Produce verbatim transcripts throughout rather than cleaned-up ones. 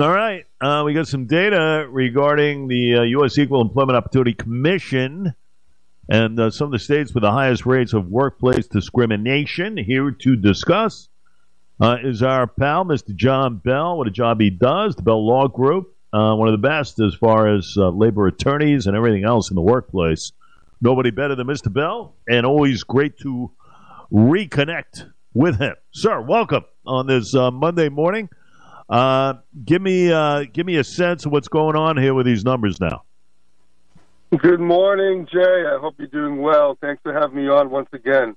All right. Uh, we got some data regarding the uh, U S Equal Employment Opportunity Commission and uh, some of the states with the highest rates of workplace discrimination. Here to discuss uh, is our pal, Mister John Bell. What a job he does. The Bell Law Group, uh, one of the best as far as uh, labor attorneys and everything else in the workplace. Nobody better than Mister Bell, and always great to reconnect with him. Sir, welcome on this uh, Monday morning. Uh, give me uh, give me a sense of what's going on here with these numbers now. Good morning, Jay. I hope you're doing well. Thanks for having me on once again.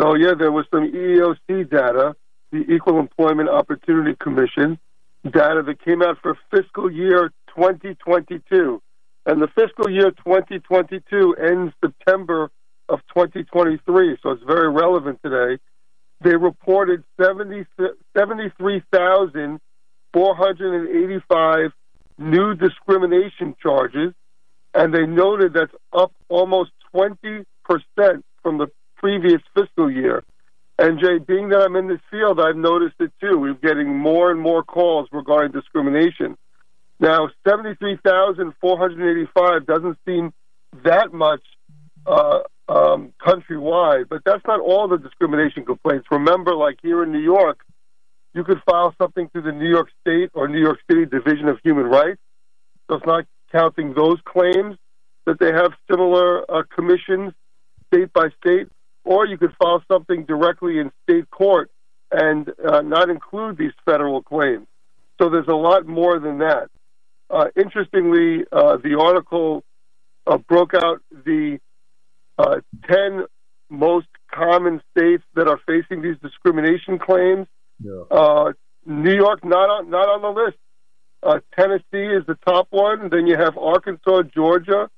So, yeah, there was some E E O C data, the Equal Employment Opportunity Commission, data that came out for fiscal year twenty twenty-two. And the fiscal year twenty twenty-two ends September of twenty twenty-three, so it's very relevant today. They reported seventy-three thousand four hundred eighty-five new discrimination charges, and they noted that's up almost twenty percent from the previous fiscal year. And, Jay, being that I'm in this field, I've noticed it too. We're getting more and more calls regarding discrimination. Now, seventy-three thousand four hundred eighty-five doesn't seem that much uh Um, countrywide, but that's not all the discrimination complaints. Remember, like here in New York, you could file something through the New York State or New York City Division of Human Rights, so it's not counting those claims that they have similar uh, commissions state by state, or you could file something directly in state court and uh, not include these federal claims. So there's a lot more than that. Uh, interestingly, uh, the article uh, broke out the Uh, ten most common states that are facing these discrimination claims. Yeah. Uh, New York, not on, not on the list. Uh, Tennessee is the top one. Then you have Arkansas, Georgia,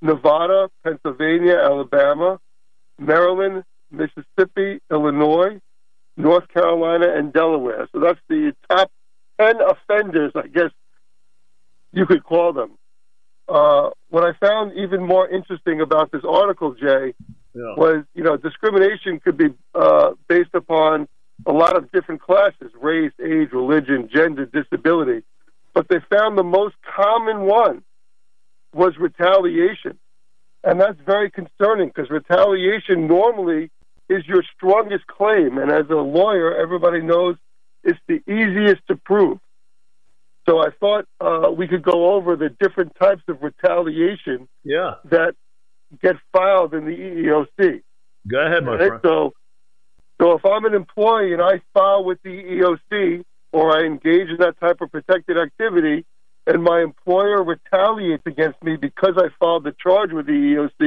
Nevada, Pennsylvania, Alabama, Maryland, Mississippi, Illinois, North Carolina, and Delaware. So that's the top ten offenders, I guess you could call them. Uh, what I found even more interesting about this article, Jay, yeah. was, you know, discrimination could be uh, based upon a lot of different classes, race, age, religion, gender, disability. But they found the most common one was retaliation. And that's very concerning because retaliation normally is your strongest claim. And as a lawyer, everybody knows it's the easiest to prove. So I thought uh, we could go over the different types of retaliation yeah. that get filed in the E E O C. Go ahead, my right? friend. So, so if I'm an employee and I file with the E E O C or I engage in that type of protected activity and my employer retaliates against me because I filed the charge with the E E O C,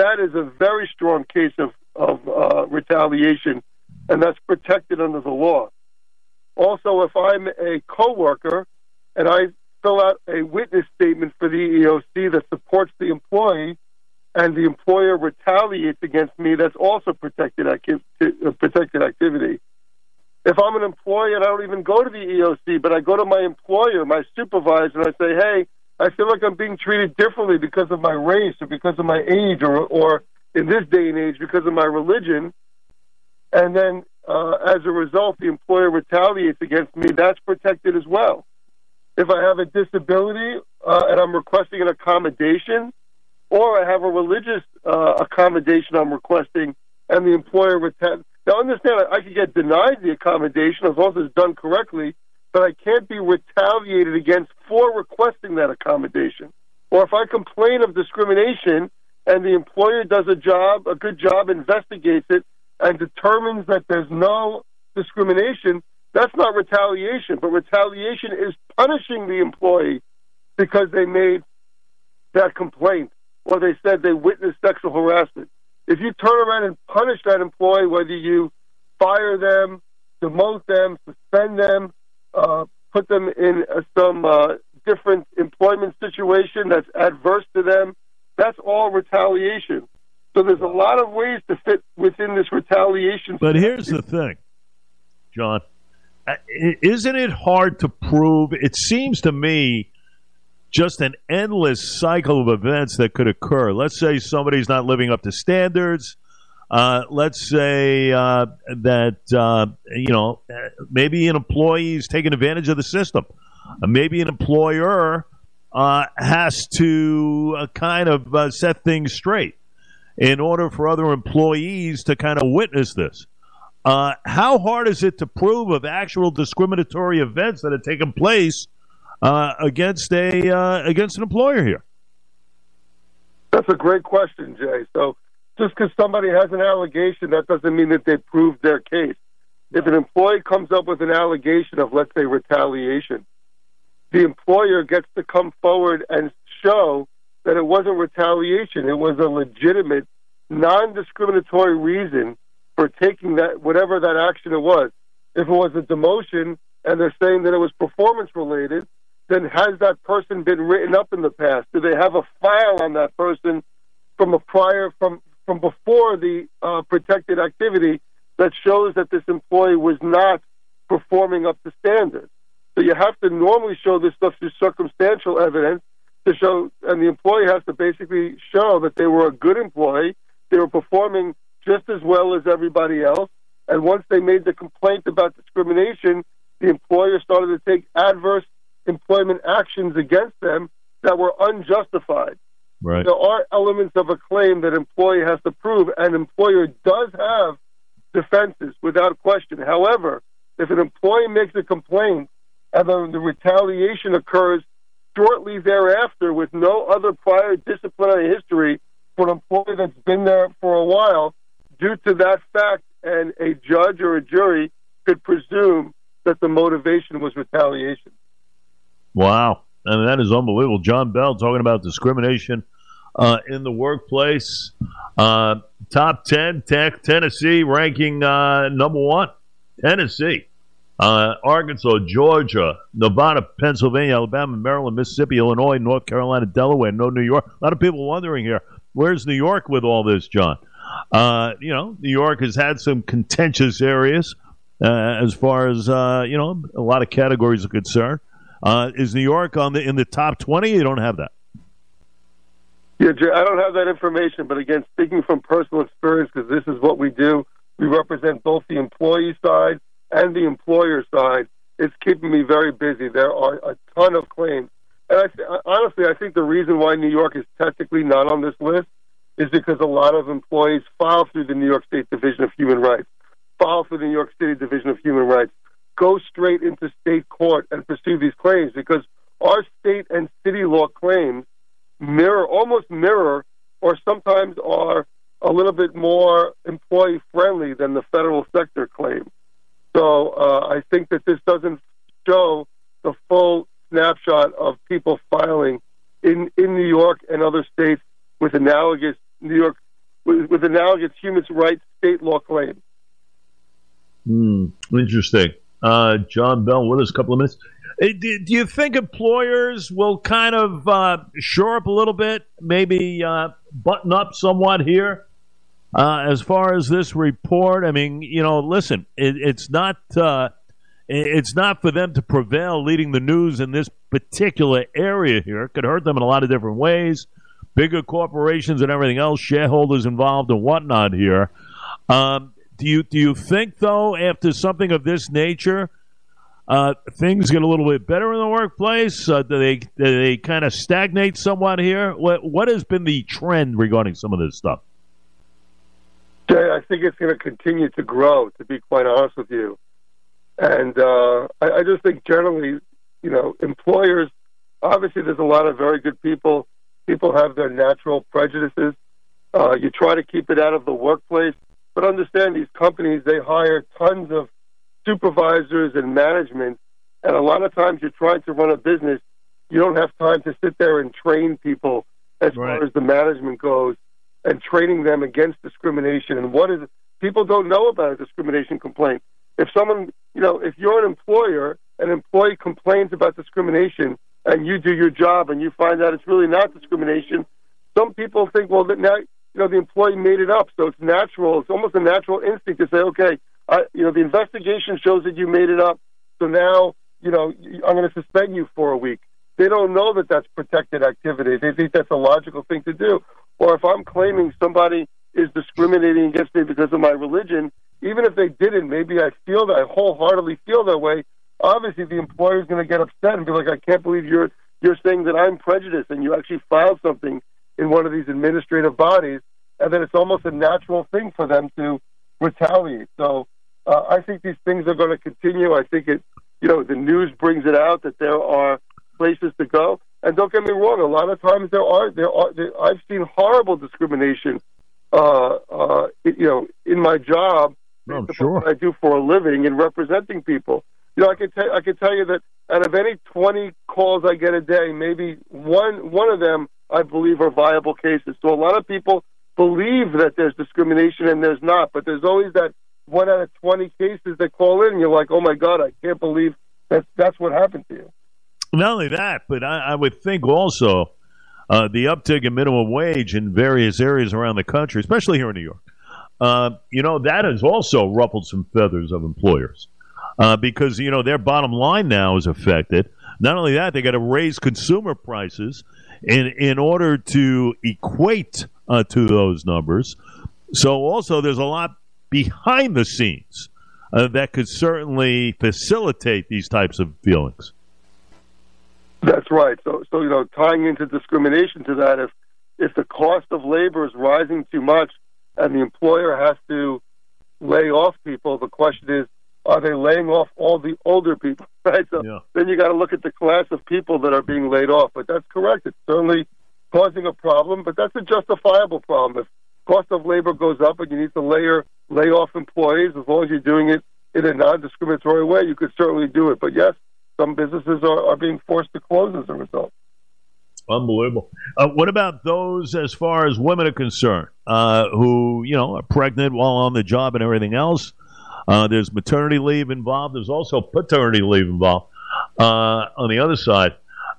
that is a very strong case of, of uh, retaliation, and that's protected under the law. Also, if I'm a coworker and I fill out a witness statement for the E E O C that supports the employee and the employer retaliates against me, that's also protected, acti- protected activity. If I'm an employee and I don't even go to the E E O C, but I go to my employer, my supervisor, and I say, hey, I feel like I'm being treated differently because of my race or because of my age or, or in this day and age because of my religion, and then Uh, as a result, the employer retaliates against me, that's protected as well. If I have a disability uh, and I'm requesting an accommodation, or I have a religious uh, accommodation I'm requesting, and the employer retaliates. Now, understand, I could get denied the accommodation as long as it's done correctly, but I can't be retaliated against for requesting that accommodation. Or if I complain of discrimination and the employer does a job, a good job, investigates it, and determines that there's no discrimination, that's not retaliation. But retaliation is punishing the employee because they made that complaint or they said they witnessed sexual harassment. If you turn around and punish that employee, whether you fire them, demote them, suspend them, uh, put them in uh, some uh, different employment situation that's adverse to them, that's all retaliation. So there's a lot of ways to fit within this retaliation. But here's the thing, John. Isn't it hard to prove? It seems to me just an endless cycle of events that could occur. Let's say somebody's not living up to standards. Uh, let's say uh, that, uh, you know, maybe an employee's taking advantage of the system. maybe an employer uh, has to uh, kind of uh, set things straight in order for other employees to kind of witness this. Uh, how hard is it to prove of actual discriminatory events that have taken place uh, against a uh, against an employer here? That's a great question, Jay. So just because somebody has an allegation, that doesn't mean that they proved their case. If an employee comes up with an allegation of, let's say, retaliation, the employer gets to come forward and show that it wasn't retaliation. It was a legitimate, non-discriminatory reason for taking that, whatever that action it was. If it was a demotion and they're saying that it was performance-related, then has that person been written up in the past? Do they have a file on that person from a prior, from, from before the uh, protected activity that shows that this employee was not performing up to standard? So you have to normally show this stuff through circumstantial evidence to show, and the employee has to basically show that they were a good employee, they were performing just as well as everybody else, and once they made the complaint about discrimination, the employer started to take adverse employment actions against them that were unjustified. Right. There are elements of a claim that employee has to prove, and employer does have defenses without question. However, if an employee makes a complaint and then the retaliation occurs shortly thereafter with no other prior disciplinary history for an employee that's been there for a while, due to that fact, and a judge or a jury could presume that the motivation was retaliation. Wow. I mean, that is unbelievable. John Bell talking about discrimination uh, in the workplace. Uh, top ten, te- Tennessee ranking uh, number one. Tennessee. Uh, Arkansas, Georgia, Nevada, Pennsylvania, Alabama, Maryland, Mississippi, Illinois, North Carolina, Delaware, no New York. A lot of people wondering here, where's New York with all this, John? Uh, you know, New York has had some contentious areas uh, as far as, uh, you know, a lot of categories are concerned. Uh, is New York on the in the top twenty? You don't have that. Yeah, Jay, I don't have that information, but again, speaking from personal experience, because this is what we do, we represent both the employee side and the employer side. It's keeping me very busy. There are a ton of claims. And I th- honestly, I think the reason why New York is technically not on this list is because a lot of employees file through the New York State Division of Human Rights, file through the New York City Division of Human Rights, go straight into state court and pursue these claims, because our state and city law claims mirror, almost mirror, or sometimes are a little bit more employee-friendly than the federal sector claim. So uh, I think that this doesn't show the full snapshot of people filing in, in New York and other states with analogous New York with, with analogous human rights state law claims. Hmm, interesting. Uh, John Bell with us a couple of minutes. Hey, do, do you think employers will kind of uh, shore up a little bit, maybe uh, button up somewhat here uh, as far as this report? I mean, you know, listen, it, it's not uh, it's not for them to prevail leading the news in this particular area here. It could hurt them in a lot of different ways, bigger corporations and everything else, shareholders involved and whatnot here. Um Do you do you think, though, after something of this nature, uh, things get a little bit better in the workplace? Uh, do they do they kind of stagnate somewhat here? What what has been the trend regarding some of this stuff? Jay, I think it's going to continue to grow, to be quite honest with you. And uh, I, I just think generally, you know, employers, obviously there's a lot of very good people. People have their natural prejudices. Uh, you try to keep it out of the workplace. But understand, these companies, they hire tons of supervisors and management, and a lot of times you're trying to run a business, you don't have time to sit there and train people as right. far as the management goes, and training them against discrimination. And what is it? People don't know about a discrimination complaint. If someone, you know, if you're an employer, an employee complains about discrimination, and you do your job, and you find out it's really not discrimination, some people think, well, that now, you know, the employee made it up, so it's natural. It's almost a natural instinct to say, okay, I, you know, the investigation shows that you made it up, so now, you know, I'm going to suspend you for a week. They don't know that that's protected activity. They think that's a logical thing to do. Or if I'm claiming somebody is discriminating against me because of my religion, even if they didn't, maybe I feel that, I wholeheartedly feel that way, obviously the employer is going to get upset and be like, I can't believe you're you're saying that I'm prejudiced, and you actually filed something in one of these administrative bodies, and then it's almost a natural thing for them to retaliate. So uh, I think these things are going to continue. I think it, you know, the news brings it out that there are places to go. And don't get me wrong, a lot of times there are there are there, I've seen horrible discrimination, uh, uh, you know, in my job, I'm sure. What I do for a living in representing people. You know, I can tell I can tell you that out of any twenty calls I get a day, maybe one one of them I believe are viable cases. So a lot of people believe that there's discrimination and there's not, but there's always that one out of twenty cases that call in, and you're like, oh my God, I can't believe that that's what happened to you. Not only that, but I, I would think also uh, the uptick in minimum wage in various areas around the country, especially here in New York, uh, you know, that has also ruffled some feathers of employers uh, because, you know, their bottom line now is affected. Not only that, they got to raise consumer prices in, in order to equate uh, to those numbers. So also there's a lot behind the scenes uh, that could certainly facilitate these types of feelings. That's right. So, so you know, tying into discrimination to that, if if the cost of labor is rising too much and the employer has to lay off people, the question is, are they laying off all the older people? Right. So yeah. Then you got to look at the class of people that are being laid off. But that's correct. It's certainly causing a problem, but that's a justifiable problem. If cost of labor goes up and you need to layer lay off employees, as long as you're doing it in a non-discriminatory way, you could certainly do it. But yes. Some businesses are, are being forced to close as a result. Unbelievable. Uh, what about those as far as women are concerned uh, who, you know, are pregnant while on the job and everything else? Uh, there's maternity leave involved. There's also paternity leave involved uh, on the other side.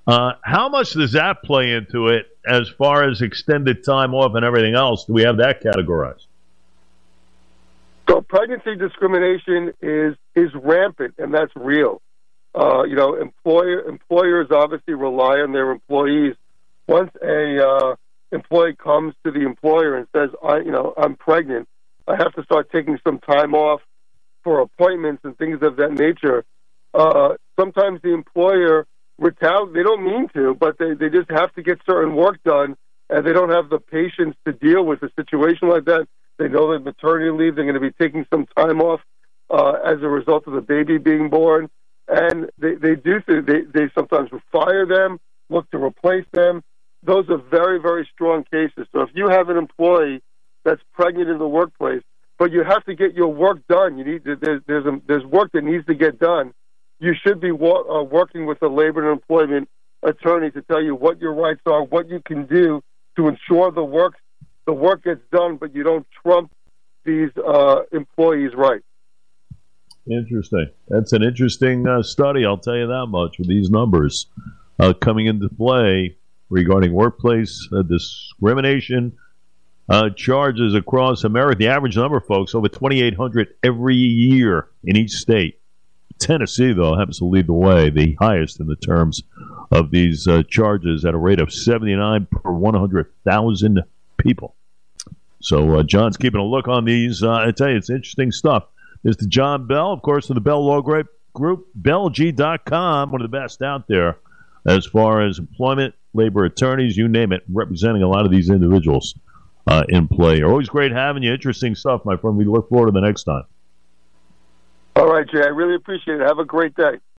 Uh, how much does that play into it as far as extended time off and everything else? Do we have that categorized? So pregnancy discrimination is, is rampant, and that's real. Uh, you know, employer employers obviously rely on their employees. Once a uh, employee comes to the employer and says, "I, you know, I'm pregnant. I have to start taking some time off for appointments and things of that nature." Uh, sometimes the employer retaliates. They don't mean to, but they, they just have to get certain work done, and they don't have the patience to deal with a situation like that. They know that maternity leave, they're going to be taking some time off uh, as a result of the baby being born. And they, they do th- they, they sometimes fire them, look to replace them. Those are very, very strong cases. So if you have an employee that's pregnant in the workplace, but you have to get your work done, you need to, there's there's, a, there's work that needs to get done. You should be wa- uh, working with a labor and employment attorney to tell you what your rights are, what you can do to ensure the work the work gets done, but you don't trump these uh, employees' rights. Interesting. That's an interesting uh, study, I'll tell you that much, with these numbers uh, coming into play regarding workplace uh, discrimination uh, charges across America. The average number, folks, over twenty-eight hundred every year in each state. Tennessee, though, happens to lead the way, the highest in the terms of these uh, charges at a rate of seventy-nine per one hundred thousand people. So uh, John's keeping a look on these. Uh, I tell you, it's interesting stuff. Mister John Bell, of course, from the Bell Law Group, bell g dot com, one of the best out there as far as employment, labor attorneys, you name it, representing a lot of these individuals uh, in play. Always great having you. Interesting stuff, my friend. We look forward to the next time. All right, Jay. I really appreciate it. Have a great day.